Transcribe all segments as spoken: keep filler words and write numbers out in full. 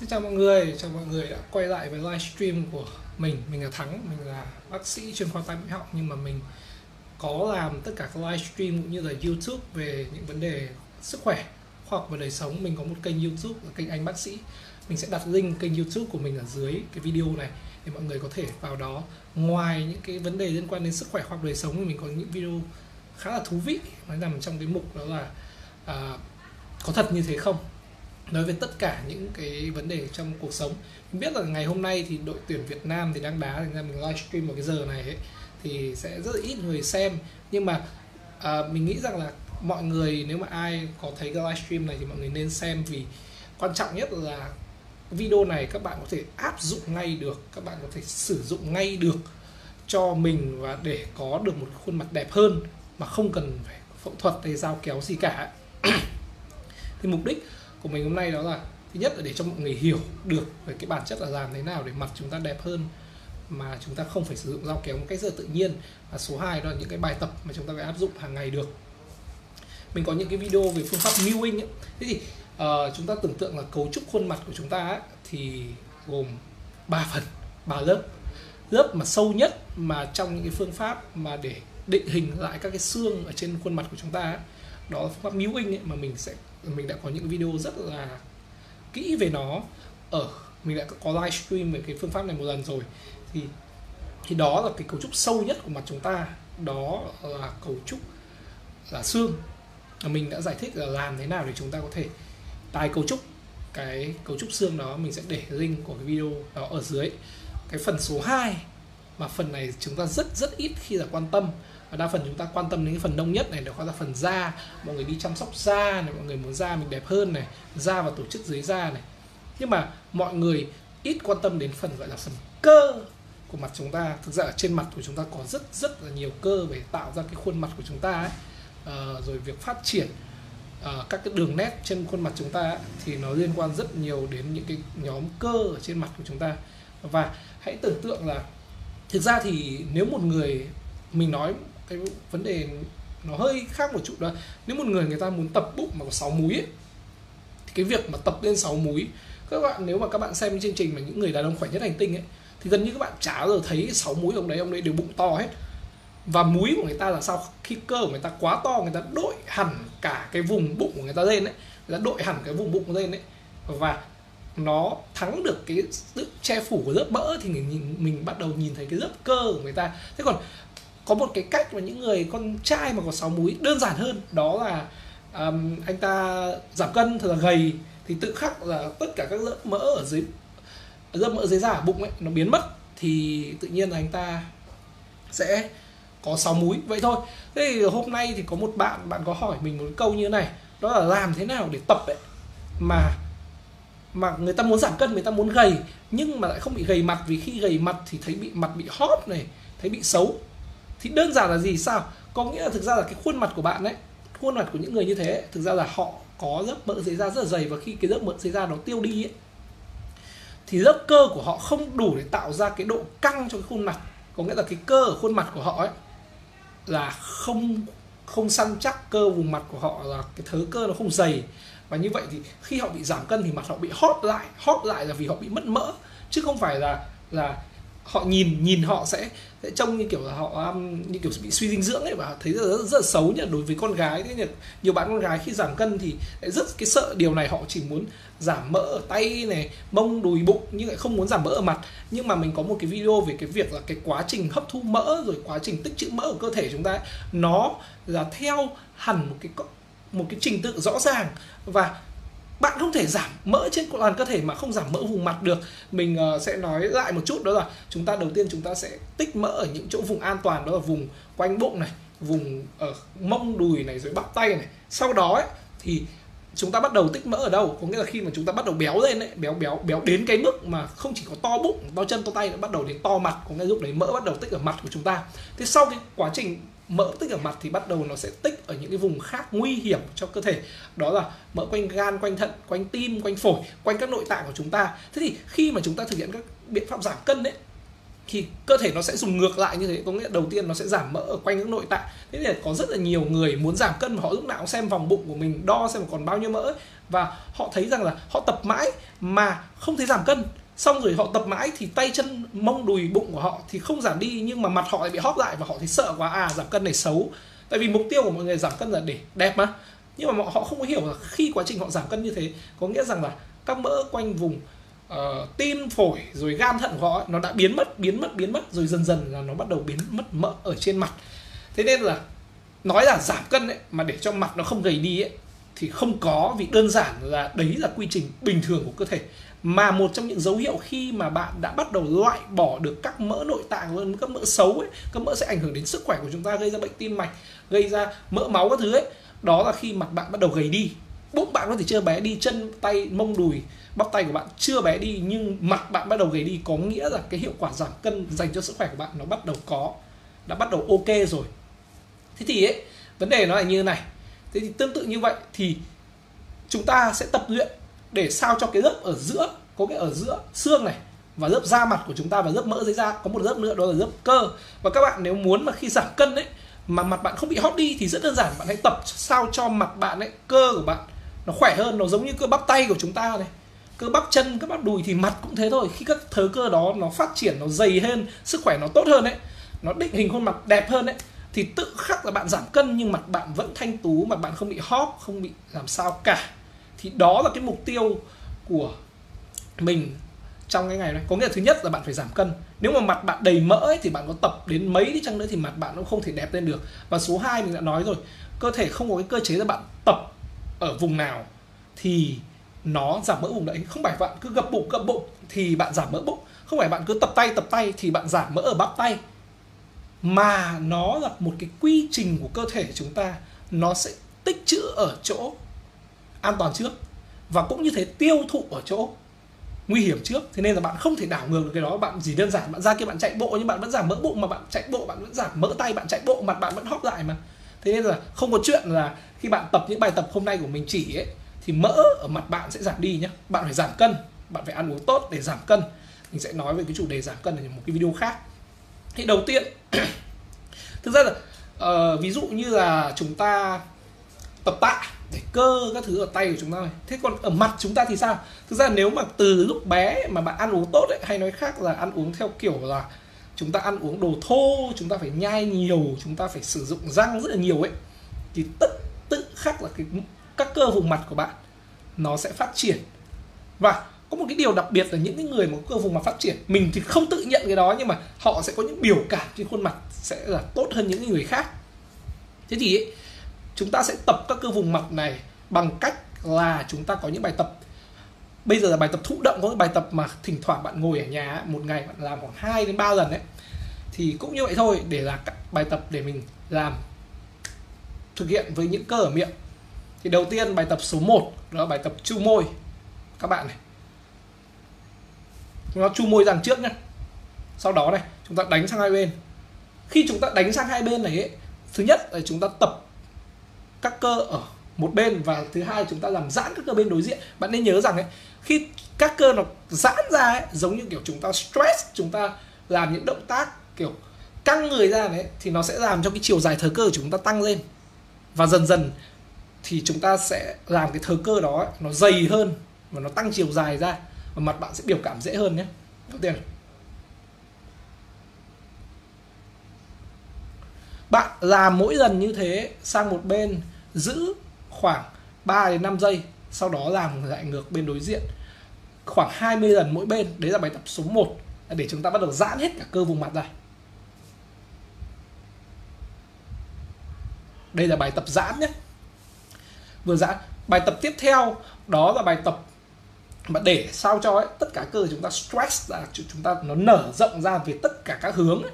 Xin chào mọi người, chào mọi người đã quay lại với livestream của mình. Mình là Thắng, mình là bác sĩ chuyên khoa tai mũi họng, nhưng mà mình có làm tất cả các livestream cũng như là YouTube về những vấn đề sức khỏe, khoa học và đời sống. Mình có một kênh YouTube là kênh Anh Bác Sĩ. Mình sẽ đặt link kênh YouTube của mình ở dưới cái video này để mọi người có thể vào đó. Ngoài những cái vấn đề liên quan đến sức khỏe, khoa học, đời sống thì mình có những video khá là thú vị, nó nằm trong cái mục đó là à, có thật như thế không, nói về tất cả những cái vấn đề trong cuộc sống. Mình biết là ngày hôm nay thì đội tuyển Việt Nam thì đang đá, thành ra mình livestream vào cái giờ này ấy, thì sẽ rất là ít người xem, nhưng mà à, mình nghĩ rằng là mọi người, nếu mà ai có thấy cái livestream này thì mọi người nên xem, vì quan trọng nhất là video này các bạn có thể áp dụng ngay được, các bạn có thể sử dụng ngay được cho mình và để có được một khuôn mặt đẹp hơn mà không cần phải phẫu thuật hay dao kéo gì cả. Thì mục đích của mình hôm nay đó là, thứ nhất là để cho mọi người hiểu được về cái bản chất là làm thế nào để mặt chúng ta đẹp hơn mà chúng ta không phải sử dụng dao kéo một cách rất tự nhiên, và số hai đó là những cái bài tập mà chúng ta phải áp dụng hàng ngày được. Mình có những cái video về phương pháp mewing ấy. Thế thì uh, chúng ta tưởng tượng là cấu trúc khuôn mặt của chúng ta ấy, thì gồm ba phần, ba lớp. Lớp mà sâu nhất mà trong những cái phương pháp mà để định hình lại các cái xương ở trên khuôn mặt của chúng ta ấy, đó là phương pháp mewing ấy, mà mình sẽ mình đã có những video rất là kỹ về nó, ở mình đã có livestream về cái phương pháp này một lần rồi. Thì thì đó là cái cấu trúc sâu nhất của mặt chúng ta, đó là cấu trúc là xương. Mình đã giải thích là làm thế nào để chúng ta có thể tái cấu trúc cái cấu trúc xương đó, mình sẽ để link của cái video đó ở dưới. Cái phần số hai mà phần này chúng ta rất rất ít khi là quan tâm, và đa phần chúng ta quan tâm đến cái phần đông nhất này, đó là phần da. Mọi người đi chăm sóc da này, mọi người muốn da mình đẹp hơn này, da và tổ chức dưới da này, nhưng mà mọi người ít quan tâm đến phần gọi là phần cơ của mặt chúng ta. Thực ra ở trên mặt của chúng ta có rất rất là nhiều cơ để tạo ra cái khuôn mặt của chúng ta ấy. Uh, rồi việc phát triển uh, các cái đường nét trên khuôn mặt chúng ta ấy, thì nó liên quan rất nhiều đến những cái nhóm cơ ở trên mặt của chúng ta. Và hãy tưởng tượng là, thực ra thì nếu một người, mình nói cái vấn đề nó hơi khác một chút đó, nếu một người người ta muốn tập bụng mà có sáu múi ấy, thì cái việc mà tập lên sáu múi, các bạn nếu mà các bạn xem chương trình mà những người đàn ông khỏe nhất hành tinh ấy, thì gần như các bạn chả bao giờ thấy sáu múi ông đấy, ông đấy đều bụng to hết. Và múi của người ta là sao? Khi cơ của người ta quá to, người ta đội hẳn cả cái vùng bụng của người ta lên ấy, người ta đội hẳn cái vùng bụng lên ấy, và nó thắng được cái sự che phủ của lớp mỡ, thì mình, mình bắt đầu nhìn thấy cái lớp cơ của người ta. Thế còn có một cái cách mà những người con trai mà có sáu múi đơn giản hơn, đó là um, anh ta giảm cân thật là gầy, thì tự khắc là tất cả các lớp mỡ ở dưới, lớp mỡ dưới da ở bụng ấy nó biến mất, thì tự nhiên là anh ta sẽ có sáu múi vậy thôi. Thế thì hôm nay thì có một bạn bạn có hỏi mình một câu như thế này, đó là làm thế nào để tập ấy mà mà người ta muốn giảm cân, người ta muốn gầy nhưng mà lại không bị gầy mặt, vì khi gầy mặt thì thấy bị mặt bị hóp này, thấy bị xấu. Thì đơn giản là gì? Sao? Có nghĩa là thực ra là cái khuôn mặt của bạn ấy, khuôn mặt của những người như thế ấy, thực ra là họ có lớp mỡ dưới da rất là dày, và khi cái lớp mỡ dưới da nó tiêu đi ấy, thì lớp cơ của họ không đủ để tạo ra cái độ căng cho cái khuôn mặt. Có nghĩa là cái cơ ở khuôn mặt của họ ấy là không không săn chắc, cơ vùng mặt của họ là cái thớ cơ nó không dày, và như vậy thì khi họ bị giảm cân thì mặt họ bị hóp lại, hóp lại là vì họ bị mất mỡ, chứ không phải là là họ nhìn nhìn họ sẽ, sẽ trông như kiểu là họ như kiểu bị suy dinh dưỡng ấy, và thấy rất, rất, rất là xấu. Nhỉ, đối với con gái thế nhỉ, nhiều bạn con gái khi giảm cân thì rất cái sợ điều này, họ chỉ muốn giảm mỡ ở tay này, mông, đùi, bụng, nhưng lại không muốn giảm mỡ ở mặt. Nhưng mà mình có một cái video về cái việc là cái quá trình hấp thu mỡ rồi quá trình tích trữ mỡ ở cơ thể chúng ta ấy, nó là theo hẳn một cái một cái trình tự rõ ràng, và bạn không thể giảm mỡ trên toàn cơ thể mà không giảm mỡ vùng mặt được. Mình uh, sẽ nói lại một chút, đó là chúng ta đầu tiên chúng ta sẽ tích mỡ ở những chỗ vùng an toàn, đó là vùng quanh bụng này, vùng ở uh, mông, đùi này, rồi bắp tay này. Sau đó ấy, thì chúng ta bắt đầu tích mỡ ở đâu? Có nghĩa là khi mà chúng ta bắt đầu béo lên ấy, béo béo béo đến cái mức mà không chỉ có to bụng, to chân, to tay, nó bắt đầu đến to mặt. Có nghĩa lúc đấy mỡ bắt đầu tích ở mặt của chúng ta. Thế sau cái quá trình mỡ tích ở mặt thì bắt đầu nó sẽ tích ở những cái vùng khác nguy hiểm cho cơ thể, đó là mỡ quanh gan, quanh thận, quanh tim, quanh phổi, quanh các nội tạng của chúng ta. Thế thì khi mà chúng ta thực hiện các biện pháp giảm cân đấy, thì cơ thể nó sẽ dùng ngược lại như thế. Có nghĩa là đầu tiên nó sẽ giảm mỡ ở quanh các nội tạng. Thế thì có rất là nhiều người muốn giảm cân mà họ lúc nào cũng xem vòng bụng của mình, đo xem còn bao nhiêu mỡ ấy. và họ thấy rằng là họ tập mãi mà không thấy giảm cân, xong rồi họ tập mãi thì tay chân mông đùi bụng của họ thì không giảm đi, nhưng mà mặt họ lại bị hóp lại và họ thấy sợ quá, à giảm cân này xấu. Tại vì mục tiêu của mọi người giảm cân là để đẹp mà, nhưng mà họ không có hiểu là khi quá trình họ giảm cân như thế có nghĩa rằng là các mỡ quanh vùng uh, tim, phổi rồi gan, thận của họ nó đã biến mất, biến mất, biến mất rồi dần dần là nó bắt đầu biến mất mỡ ở trên mặt. Thế nên là nói là giảm cân ấy, mà để cho mặt nó không gầy đi ấy, thì không có, vì đơn giản là đấy là quy trình bình thường của cơ thể. Mà một trong những dấu hiệu khi mà bạn đã bắt đầu loại bỏ được các mỡ nội tạng hơn, các mỡ xấu ấy, các mỡ sẽ ảnh hưởng đến sức khỏe của chúng ta, gây ra bệnh tim mạch, gây ra mỡ máu các thứ ấy, đó là khi mặt bạn bắt đầu gầy đi. Bụng bạn có thể chưa bé đi, chân, tay, mông đùi, bắp tay của bạn chưa bé đi, nhưng mặt bạn bắt đầu gầy đi, có nghĩa là cái hiệu quả giảm cân dành cho sức khỏe của bạn nó bắt đầu có, đã bắt đầu ok rồi. Thế thì ấy, vấn đề nó là như này. Thế thì tương tự như vậy thì chúng ta sẽ tập luyện để sao cho cái lớp ở giữa, có cái ở giữa xương này và lớp da mặt của chúng ta và lớp mỡ dưới da, có một lớp nữa đó là lớp cơ. Và các bạn nếu muốn mà khi giảm cân ấy mà mặt bạn không bị hóp đi thì rất đơn giản, bạn hãy tập sao cho mặt bạn ấy, cơ của bạn nó khỏe hơn, nó giống như cơ bắp tay của chúng ta này, cơ bắp chân, cơ bắp đùi, thì mặt cũng thế thôi. Khi các thớ cơ đó nó phát triển, nó dày hơn, sức khỏe nó tốt hơn ấy, nó định hình khuôn mặt đẹp hơn ấy, thì tự khắc là bạn giảm cân nhưng mặt bạn vẫn thanh tú, mà bạn không bị hóp, không bị làm sao cả. Thì đó là cái mục tiêu của mình trong cái ngày này. Có nghĩa là thứ nhất là bạn phải giảm cân. Nếu mà mặt bạn đầy mỡ ấy, thì bạn có tập đến mấy đi chăng nữa thì mặt bạn cũng không thể đẹp lên được. Và số hai mình đã nói rồi, cơ thể không có cái cơ chế là bạn tập ở vùng nào thì nó giảm mỡ vùng đấy. Không phải bạn cứ gập bụng, gập bụng thì bạn giảm mỡ bụng. Không phải bạn cứ tập tay, tập tay thì bạn giảm mỡ ở bắp tay. Mà nó là một cái quy trình của cơ thể chúng ta, nó sẽ tích trữ ở chỗ an toàn trước và cũng như thế tiêu thụ ở chỗ nguy hiểm trước. Thế nên là bạn không thể đảo ngược được cái đó. Bạn chỉ đơn giản bạn ra kia bạn chạy bộ nhưng bạn vẫn giảm mỡ bụng, mà bạn chạy bộ bạn vẫn giảm mỡ tay, bạn chạy bộ mặt bạn vẫn hóp lại mà. Thế nên là không có chuyện là khi bạn tập những bài tập hôm nay của mình chỉ ấy thì mỡ ở mặt bạn sẽ giảm đi nhé. Bạn phải giảm cân, bạn phải ăn uống tốt để giảm cân. Mình sẽ nói về cái chủ đề giảm cân ở một cái video khác. Thì đầu tiên thực ra là uh, ví dụ như là chúng ta tập tạ để cơ các thứ ở tay của chúng ta này. Thế còn ở mặt chúng ta thì sao? Thực ra nếu mà từ lúc bé mà bạn ăn uống tốt ấy, hay nói khác là ăn uống theo kiểu là chúng ta ăn uống đồ thô, chúng ta phải nhai nhiều, chúng ta phải sử dụng răng rất là nhiều ấy, thì tất tự khắc là cái, các cơ vùng mặt của bạn nó sẽ phát triển. Và có một cái điều đặc biệt là những cái người mà cơ vùng mặt phát triển, mình thì không tự nhận cái đó nhưng mà họ sẽ có những biểu cảm trên khuôn mặt sẽ là tốt hơn những người khác. Thế thì ấy, chúng ta sẽ tập các cơ vùng mặt này bằng cách là chúng ta có những bài tập. Bây giờ là bài tập thụ động, có những bài tập mà thỉnh thoảng bạn ngồi ở nhà một ngày bạn làm khoảng hai đến ba lần đấy. Thì cũng như vậy thôi, để là bài tập để mình làm thực hiện với những cơ ở miệng. Thì đầu tiên bài tập số một đó là bài tập chu môi. Các bạn này, chúng ta chu môi rằng trước nhé. Sau đó này, chúng ta đánh sang hai bên. Khi chúng ta đánh sang hai bên này ấy, thứ nhất là chúng ta tập các cơ ở một bên, và thứ hai chúng ta làm giãn các cơ bên đối diện. Bạn nên nhớ rằng ấy, khi các cơ nó giãn ra ấy, giống như kiểu chúng ta stress, chúng ta làm những động tác kiểu căng người ra đấy, thì nó sẽ làm cho cái chiều dài thớ cơ của chúng ta tăng lên, và dần dần thì chúng ta sẽ làm cái thớ cơ đó ấy, nó dày hơn và nó tăng chiều dài ra, và mặt bạn sẽ biểu cảm dễ hơn nhé. Đầu tiên bạn làm mỗi lần như thế sang một bên, giữ khoảng ba đến năm giây, sau đó làm lại ngược bên đối diện khoảng hai mươi lần mỗi bên. Đấy là bài tập số một, để chúng ta bắt đầu giãn hết cả cơ vùng mặt ra. Đây là bài tập giãn nhé, vừa giãn. Bài tập tiếp theo đó là bài tập mà để sao cho ấy, tất cả cơ chúng ta stress ra, chúng ta nó nở rộng ra về tất cả các hướng ấy.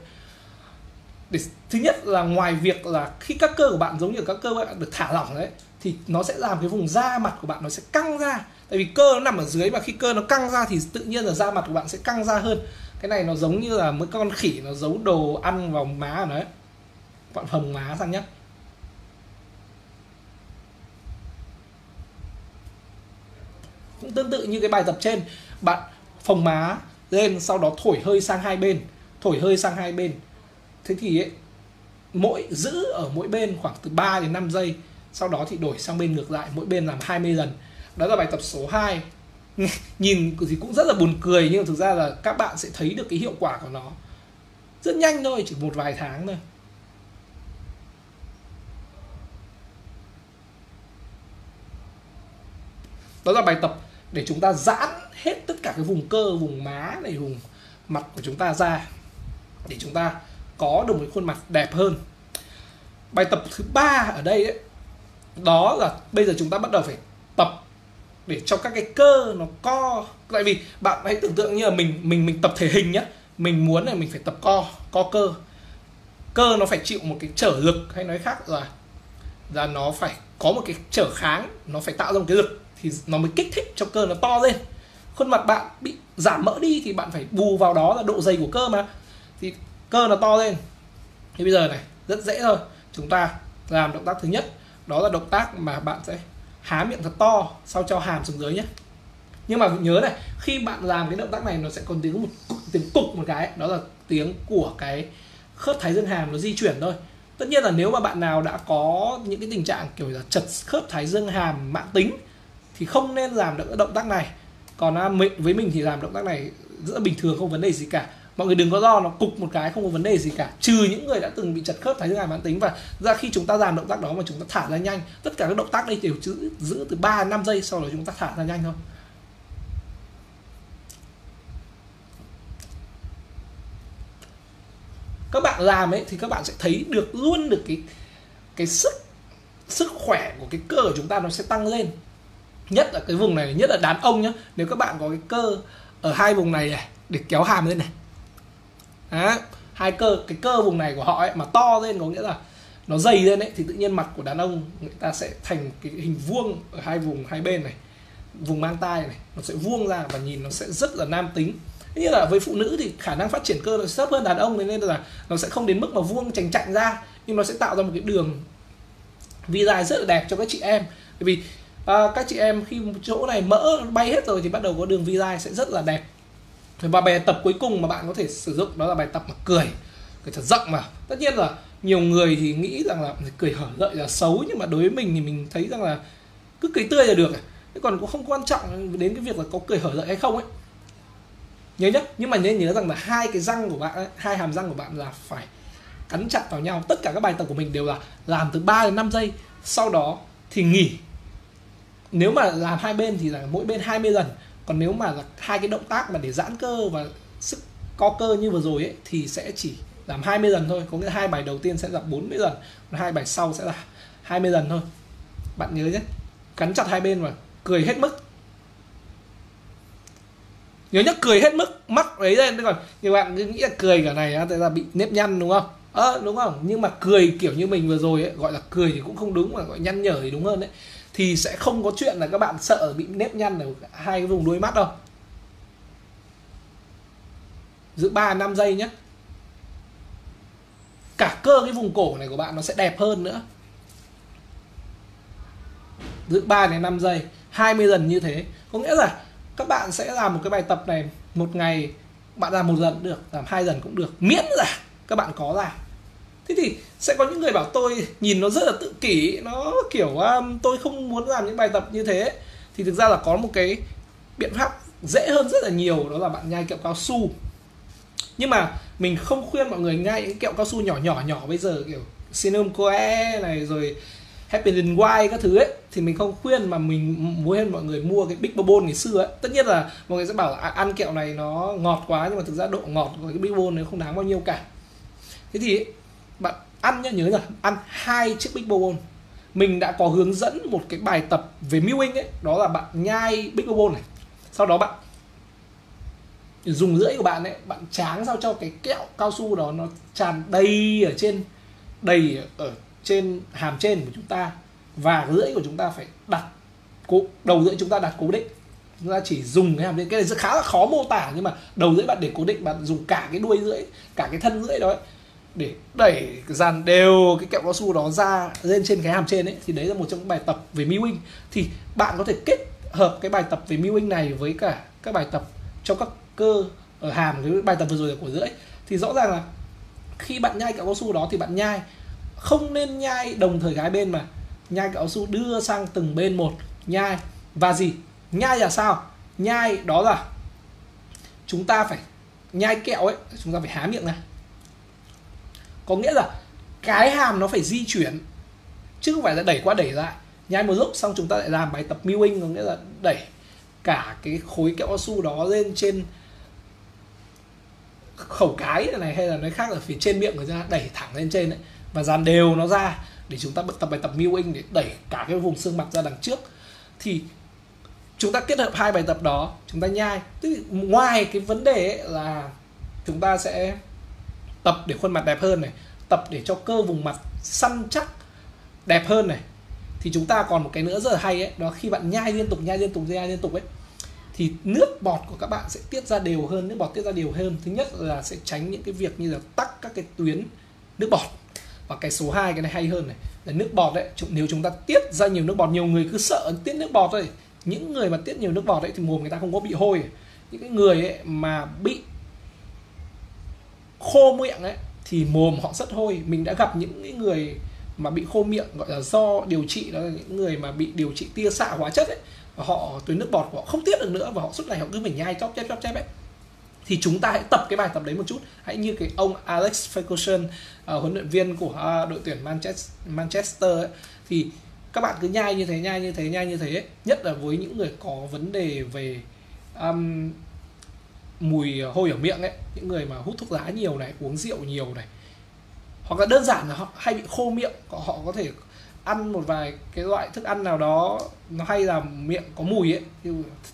Để, thứ nhất là ngoài việc là khi các cơ của bạn giống như các cơ bạn được thả lỏng đấy, thì nó sẽ làm cái vùng da mặt của bạn nó sẽ căng ra. Tại vì cơ nó nằm ở dưới, mà khi cơ nó căng ra thì tự nhiên là da mặt của bạn sẽ căng ra hơn. Cái này nó giống như là mấy con khỉ nó giấu đồ ăn vào má của nó ấy. Bạn phồng má sang nhé. Cũng tương tự như cái bài tập trên, bạn phồng má lên, sau đó thổi hơi sang hai bên, thổi hơi sang hai bên. Thế thì ấy, mỗi giữ ở mỗi bên khoảng từ ba đến năm giây, sau đó thì đổi sang bên ngược lại, mỗi bên làm hai mươi lần. Đó là bài tập số hai. Nhìn thì cũng rất là buồn cười, nhưng thực ra là các bạn sẽ thấy được cái hiệu quả của nó rất nhanh thôi, chỉ một vài tháng thôi. Đó là bài tập để chúng ta giãn hết tất cả cái vùng cơ, vùng má này, vùng mặt của chúng ta ra để chúng ta có được một khuôn mặt đẹp hơn. Bài tập thứ ba ở đây ấy, đó là bây giờ chúng ta bắt đầu phải tập để cho các cái cơ nó co. Tại vì bạn hãy tưởng tượng như là mình mình mình tập thể hình nhá, mình muốn là mình phải tập co, co cơ. Cơ nó phải chịu một cái trở lực, hay nói khác là là nó phải có một cái trở kháng, nó phải tạo ra một cái lực thì nó mới kích thích cho cơ nó to lên. Khuôn mặt bạn bị giảm mỡ đi thì bạn phải bù vào đó là độ dày của cơ mà, thì cơ nó to lên. Thì bây giờ này, rất dễ thôi. Chúng ta làm động tác thứ nhất, đó là động tác mà bạn sẽ há miệng thật to, sau cho hàm xuống dưới nhé. Nhưng mà nhớ này, khi bạn làm cái động tác này nó sẽ còn tiếng một tiếng cục một cái, đó là tiếng của cái khớp thái dương hàm nó di chuyển thôi. Tất nhiên là nếu mà bạn nào đã có những cái tình trạng kiểu là chật khớp thái dương hàm mãn tính thì không nên làm được động tác này. Còn mình, với mình thì làm động tác này rất là bình thường, không vấn đề gì cả. Mọi người đừng có lo, nó cục một cái không có vấn đề gì cả, trừ những người đã từng bị chật khớp thái dương hàm mãn tính. Và ra khi chúng ta làm động tác đó mà chúng ta thả ra nhanh, tất cả các động tác đây đều giữ, giữ từ ba đến năm giây, sau đó chúng ta thả ra nhanh thôi. Các bạn làm ấy thì các bạn sẽ thấy được luôn được cái cái sức sức khỏe của cái cơ của chúng ta nó sẽ tăng lên, nhất là cái vùng này, nhất là đàn ông nhá. Nếu các bạn có cái cơ ở hai vùng này này để kéo hàm lên này, à, hai cơ cái cơ vùng này của họ ấy mà to lên, có nghĩa là nó dày lên ấy, thì tự nhiên mặt của đàn ông người ta sẽ thành cái hình vuông ở hai vùng hai bên này, vùng mang tai này nó sẽ vuông ra và nhìn nó sẽ rất là nam tính. Như là với phụ nữ thì khả năng phát triển cơ nó sẽ thấp hơn đàn ông, nên là nó sẽ không đến mức mà vuông chành chạnh ra, nhưng nó sẽ tạo ra một cái đường vi dài rất là đẹp cho các chị em. Bởi vì à, các chị em khi chỗ này mỡ bay hết rồi thì bắt đầu có đường vi dài sẽ rất là đẹp. Và bài tập cuối cùng mà bạn có thể sử dụng đó là bài tập mà cười, cười thật rộng mà. Tất nhiên là nhiều người thì nghĩ rằng là cười hở lợi là xấu, nhưng mà đối với mình thì mình thấy rằng là cứ cười tươi là được. Thế còn cũng không quan trọng đến cái việc là có cười hở lợi hay không ấy. Nhớ nhá, nhưng mà nên nhớ rằng là hai cái răng của bạn, hai hàm răng của bạn là phải cắn chặt vào nhau. Tất cả các bài tập của mình đều là làm từ ba đến năm giây, sau đó thì nghỉ. Nếu mà làm hai bên thì là mỗi bên hai mươi lần. Còn nếu mà là hai cái động tác mà để giãn cơ và sức co cơ như vừa rồi ấy, thì sẽ chỉ làm hai mươi lần thôi. Có nghĩa là hai bài đầu tiên sẽ là bốn mươi lần, còn hai bài sau sẽ là hai mươi lần thôi. Bạn nhớ nhé, cắn chặt hai bên và cười hết mức. Nhớ nhá, cười hết mức, mắt ấy lên. Còn nhiều bạn cứ nghĩ là cười cả này á, thế là bị nếp nhăn đúng không? Ờ à, đúng không? Nhưng mà cười kiểu như mình vừa rồi ấy, gọi là cười thì cũng không đúng mà gọi nhăn nhở thì đúng hơn đấy. Thì sẽ không có chuyện là các bạn sợ bị nếp nhăn ở hai cái vùng đuôi mắt đâu. Giữ ba đến năm giây nhé. Cả cơ cái vùng cổ này của bạn nó sẽ đẹp hơn nữa. Giữ ba đến năm giây, hai mươi lần như thế. Có nghĩa là các bạn sẽ làm một cái bài tập này một ngày, bạn làm một lần được, làm hai lần cũng được, miễn là các bạn có làm. Thế thì sẽ có những người bảo tôi nhìn nó rất là tự kỷ, nó kiểu um, tôi không muốn làm những bài tập như thế. Thì thực ra là có một cái biện pháp dễ hơn rất là nhiều, đó là bạn nhai kẹo cao su. Nhưng mà mình không khuyên mọi người nhai những kẹo cao su nhỏ nhỏ nhỏ bây giờ, kiểu Sinom Coe này rồi Happy Land White các thứ ấy, thì mình không khuyên, mà mình muốn hơn mọi người mua cái Big Bubble ngày xưa ấy. Tất nhiên là mọi người sẽ bảo là ăn kẹo này nó ngọt quá, nhưng mà thực ra độ ngọt của cái Big Bubble nó không đáng bao nhiêu cả. Thế thì bạn ăn nhá, nhớ là ăn hai chiếc Big Bubble. Mình đã có hướng dẫn một cái bài tập về mewing ấy, đó là bạn nhai Big Bubble này, sau đó bạn dùng lưỡi của bạn ấy, bạn tráng sao cho cái kẹo cao su đó nó tràn đầy ở trên đầy ở trên hàm trên của chúng ta, và lưỡi của chúng ta phải đặt cố, đầu lưỡi chúng ta đặt cố định. Chúng ta chỉ dùng cái hàm trên, cái này rất khá là khó mô tả, nhưng mà đầu lưỡi bạn để cố định, bạn dùng cả cái đuôi lưỡi, cả cái thân lưỡi đó ấy, để đẩy dàn đều cái kẹo cao su đó ra lên trên cái hàm trên ấy. Thì đấy là một trong những bài tập về mewing. Thì bạn có thể kết hợp cái bài tập về mewing này với cả các bài tập cho các cơ ở hàm, cái bài tập vừa rồi là của lưỡi. Thì rõ ràng là khi bạn nhai kẹo cao su đó thì bạn nhai, không nên nhai đồng thời hai bên mà nhai kẹo cao su đưa sang từng bên một nhai. Và gì? Nhai là sao? Nhai đó là chúng ta phải nhai kẹo ấy, chúng ta phải há miệng này. Có nghĩa là cái hàm nó phải di chuyển chứ không phải là đẩy qua đẩy lại. Nhai một lúc xong chúng ta lại làm bài tập mewing, có nghĩa là đẩy cả cái khối kẹo cao su đó lên trên khẩu cái này, hay là nói khác là phía trên miệng người ra, đẩy thẳng lên trên ấy, và dàn đều nó ra để chúng ta tập bài tập mewing, để đẩy cả cái vùng xương mặt ra đằng trước. Thì chúng ta kết hợp hai bài tập đó, chúng ta nhai. Tức ngoài cái vấn đề ấy là chúng ta sẽ tập để khuôn mặt đẹp hơn này, tập để cho cơ vùng mặt săn chắc đẹp hơn này, thì chúng ta còn một cái nữa rất là hay ấy, đó khi bạn nhai liên tục, nhai liên tục, nhai liên tục ấy, thì nước bọt của các bạn sẽ tiết ra đều hơn, nước bọt tiết ra đều hơn. Thứ nhất là sẽ tránh những cái việc như là tắc các cái tuyến nước bọt. Và cái số hai, cái này hay hơn này, là nước bọt đấy, nếu chúng ta tiết ra nhiều nước bọt, nhiều người cứ sợ tiết nước bọt thôi. Những người mà tiết nhiều nước bọt đấy thì mồm người ta không có bị hôi. Những cái người ấy mà bị khô miệng ấy thì mồm họ rất hôi. Mình đã gặp những người mà bị khô miệng gọi là do điều trị, đó là những người mà bị điều trị tia xạ hóa chất ấy, và họ tuyến nước bọt của họ không tiết được nữa, và họ suốt ngày họ cứ phải nhai chóp chép chóp chép ấy. Thì chúng ta hãy tập cái bài tập đấy một chút, hãy như cái ông Alex Ferguson, uh, huấn luyện viên của uh, đội tuyển Manchester ấy. Thì các bạn cứ nhai như thế, nhai như thế, nhai như thế ấy. Nhất là với những người có vấn đề về um, mùi hôi ở miệng ấy, những người mà hút thuốc lá nhiều này, uống rượu nhiều này, hoặc là đơn giản là họ hay bị khô miệng, họ có thể ăn một vài cái loại thức ăn nào đó nó hay làm miệng có mùi ấy,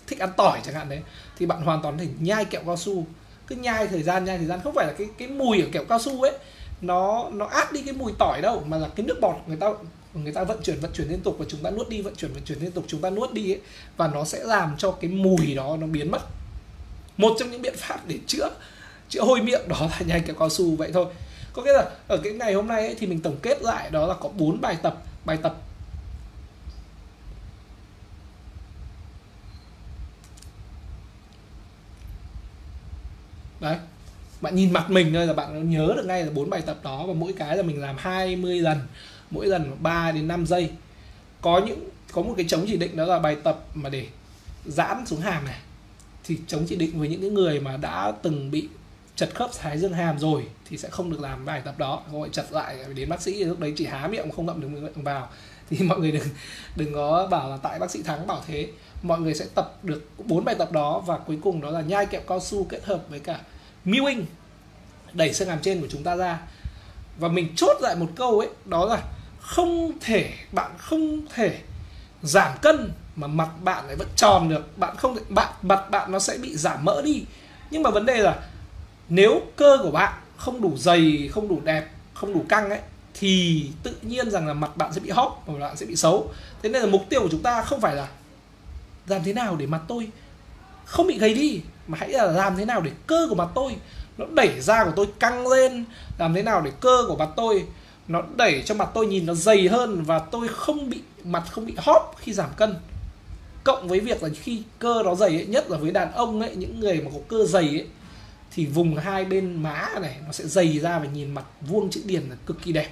thích ăn tỏi chẳng hạn đấy, thì bạn hoàn toàn có thể nhai kẹo cao su, cứ nhai thời gian, nhai thời gian. Không phải là cái cái mùi ở kẹo cao su ấy nó nó át đi cái mùi tỏi đâu, mà là cái nước bọt người ta người ta vận chuyển vận chuyển liên tục, và chúng ta nuốt đi, vận chuyển vận chuyển liên tục, chúng ta nuốt đi ấy, và nó sẽ làm cho cái mùi đó nó biến mất. Một trong những biện pháp để chữa chữa hôi miệng đó là nhai kẹo cao su vậy thôi. Có nghĩa là ở cái ngày hôm nay ấy, thì mình tổng kết lại đó là có bốn bài tập. Bài tập đấy, bạn nhìn mặt mình thôi là bạn nhớ được ngay là bốn bài tập đó, và mỗi cái là mình làm hai mươi lần, mỗi lần ba đến năm giây. Có những có một cái trống chỉ định, đó là bài tập mà để giãn xuống hàm này, thì trống chỉ định với những cái người mà đã từng bị chật khớp thái dương hàm rồi thì sẽ không được làm bài tập đó, gọi chật lại đến bác sĩ, lúc đấy chỉ há miệng mà không ngậm được miệng vào. Thì mọi người đừng đừng có bảo là tại bác sĩ Thắng bảo thế. Mọi người sẽ tập được bốn bài tập đó, và cuối cùng đó là nhai kẹo cao su kết hợp với cả mewing, đẩy xương hàm trên của chúng ta ra. Và mình chốt lại một câu ấy, đó là không thể bạn không thể giảm cân mà mặt bạn lại vẫn tròn được. Bạn không thể, bạn mặt bạn nó sẽ bị giảm mỡ đi. Nhưng mà vấn đề là nếu cơ của bạn không đủ dày, không đủ đẹp, không đủ căng ấy, thì tự nhiên rằng là mặt bạn sẽ bị hóp và bạn sẽ bị xấu. Thế nên là mục tiêu của chúng ta không phải là làm thế nào để mặt tôi không bị gầy đi, mà hãy là làm thế nào để cơ của mặt tôi nó đẩy da của tôi căng lên, làm thế nào để cơ của mặt tôi nó đẩy cho mặt tôi nhìn nó dày hơn, và tôi không bị mặt không bị hóp khi giảm cân. Cộng với việc là khi cơ nó dày ấy, nhất là với đàn ông ấy, những người mà có cơ dày ấy, thì vùng hai bên má này nó sẽ dày ra và nhìn mặt vuông chữ điền là cực kỳ đẹp.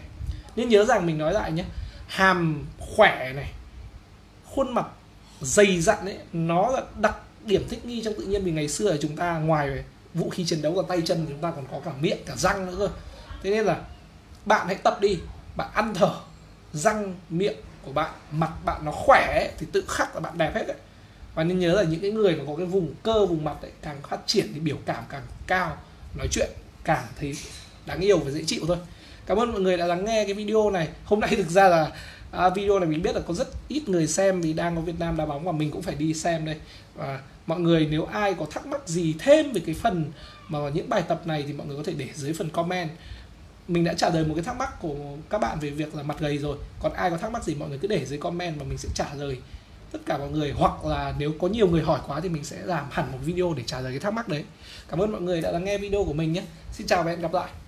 Nên nhớ rằng, mình nói lại nhé, hàm khỏe này, khuôn mặt dày dặn ấy, nó là đặc điểm thích nghi trong tự nhiên. Vì ngày xưa chúng ta ngoài vũ khí chiến đấu là tay chân, chúng ta còn có cả miệng, cả răng nữa cơ. Thế nên là bạn hãy tập đi, bạn ăn thở, răng, miệng của bạn, mặt bạn nó khỏe ấy, thì tự khắc là bạn đẹp hết đấy. Và nên nhớ là những cái người mà có cái vùng cơ, vùng mặt ấy, càng phát triển thì biểu cảm càng cao, nói chuyện càng thấy đáng yêu và dễ chịu thôi. Cảm ơn mọi người đã lắng nghe cái video này. Hôm nay thực ra là à, video này mình biết là có rất ít người xem vì đang ở Việt Nam đá bóng và mình cũng phải đi xem đây. Và mọi người nếu ai có thắc mắc gì thêm về cái phần mà những bài tập này thì mọi người có thể để dưới phần comment. Mình đã trả lời một cái thắc mắc của các bạn về việc là mặt gầy rồi. Còn ai có thắc mắc gì mọi người cứ để dưới comment và mình sẽ trả lời tất cả mọi người, hoặc là nếu có nhiều người hỏi quá thì mình sẽ làm hẳn một video để trả lời cái thắc mắc đấy. Cảm ơn mọi người đã lắng nghe video của mình nhé. Xin chào và hẹn gặp lại.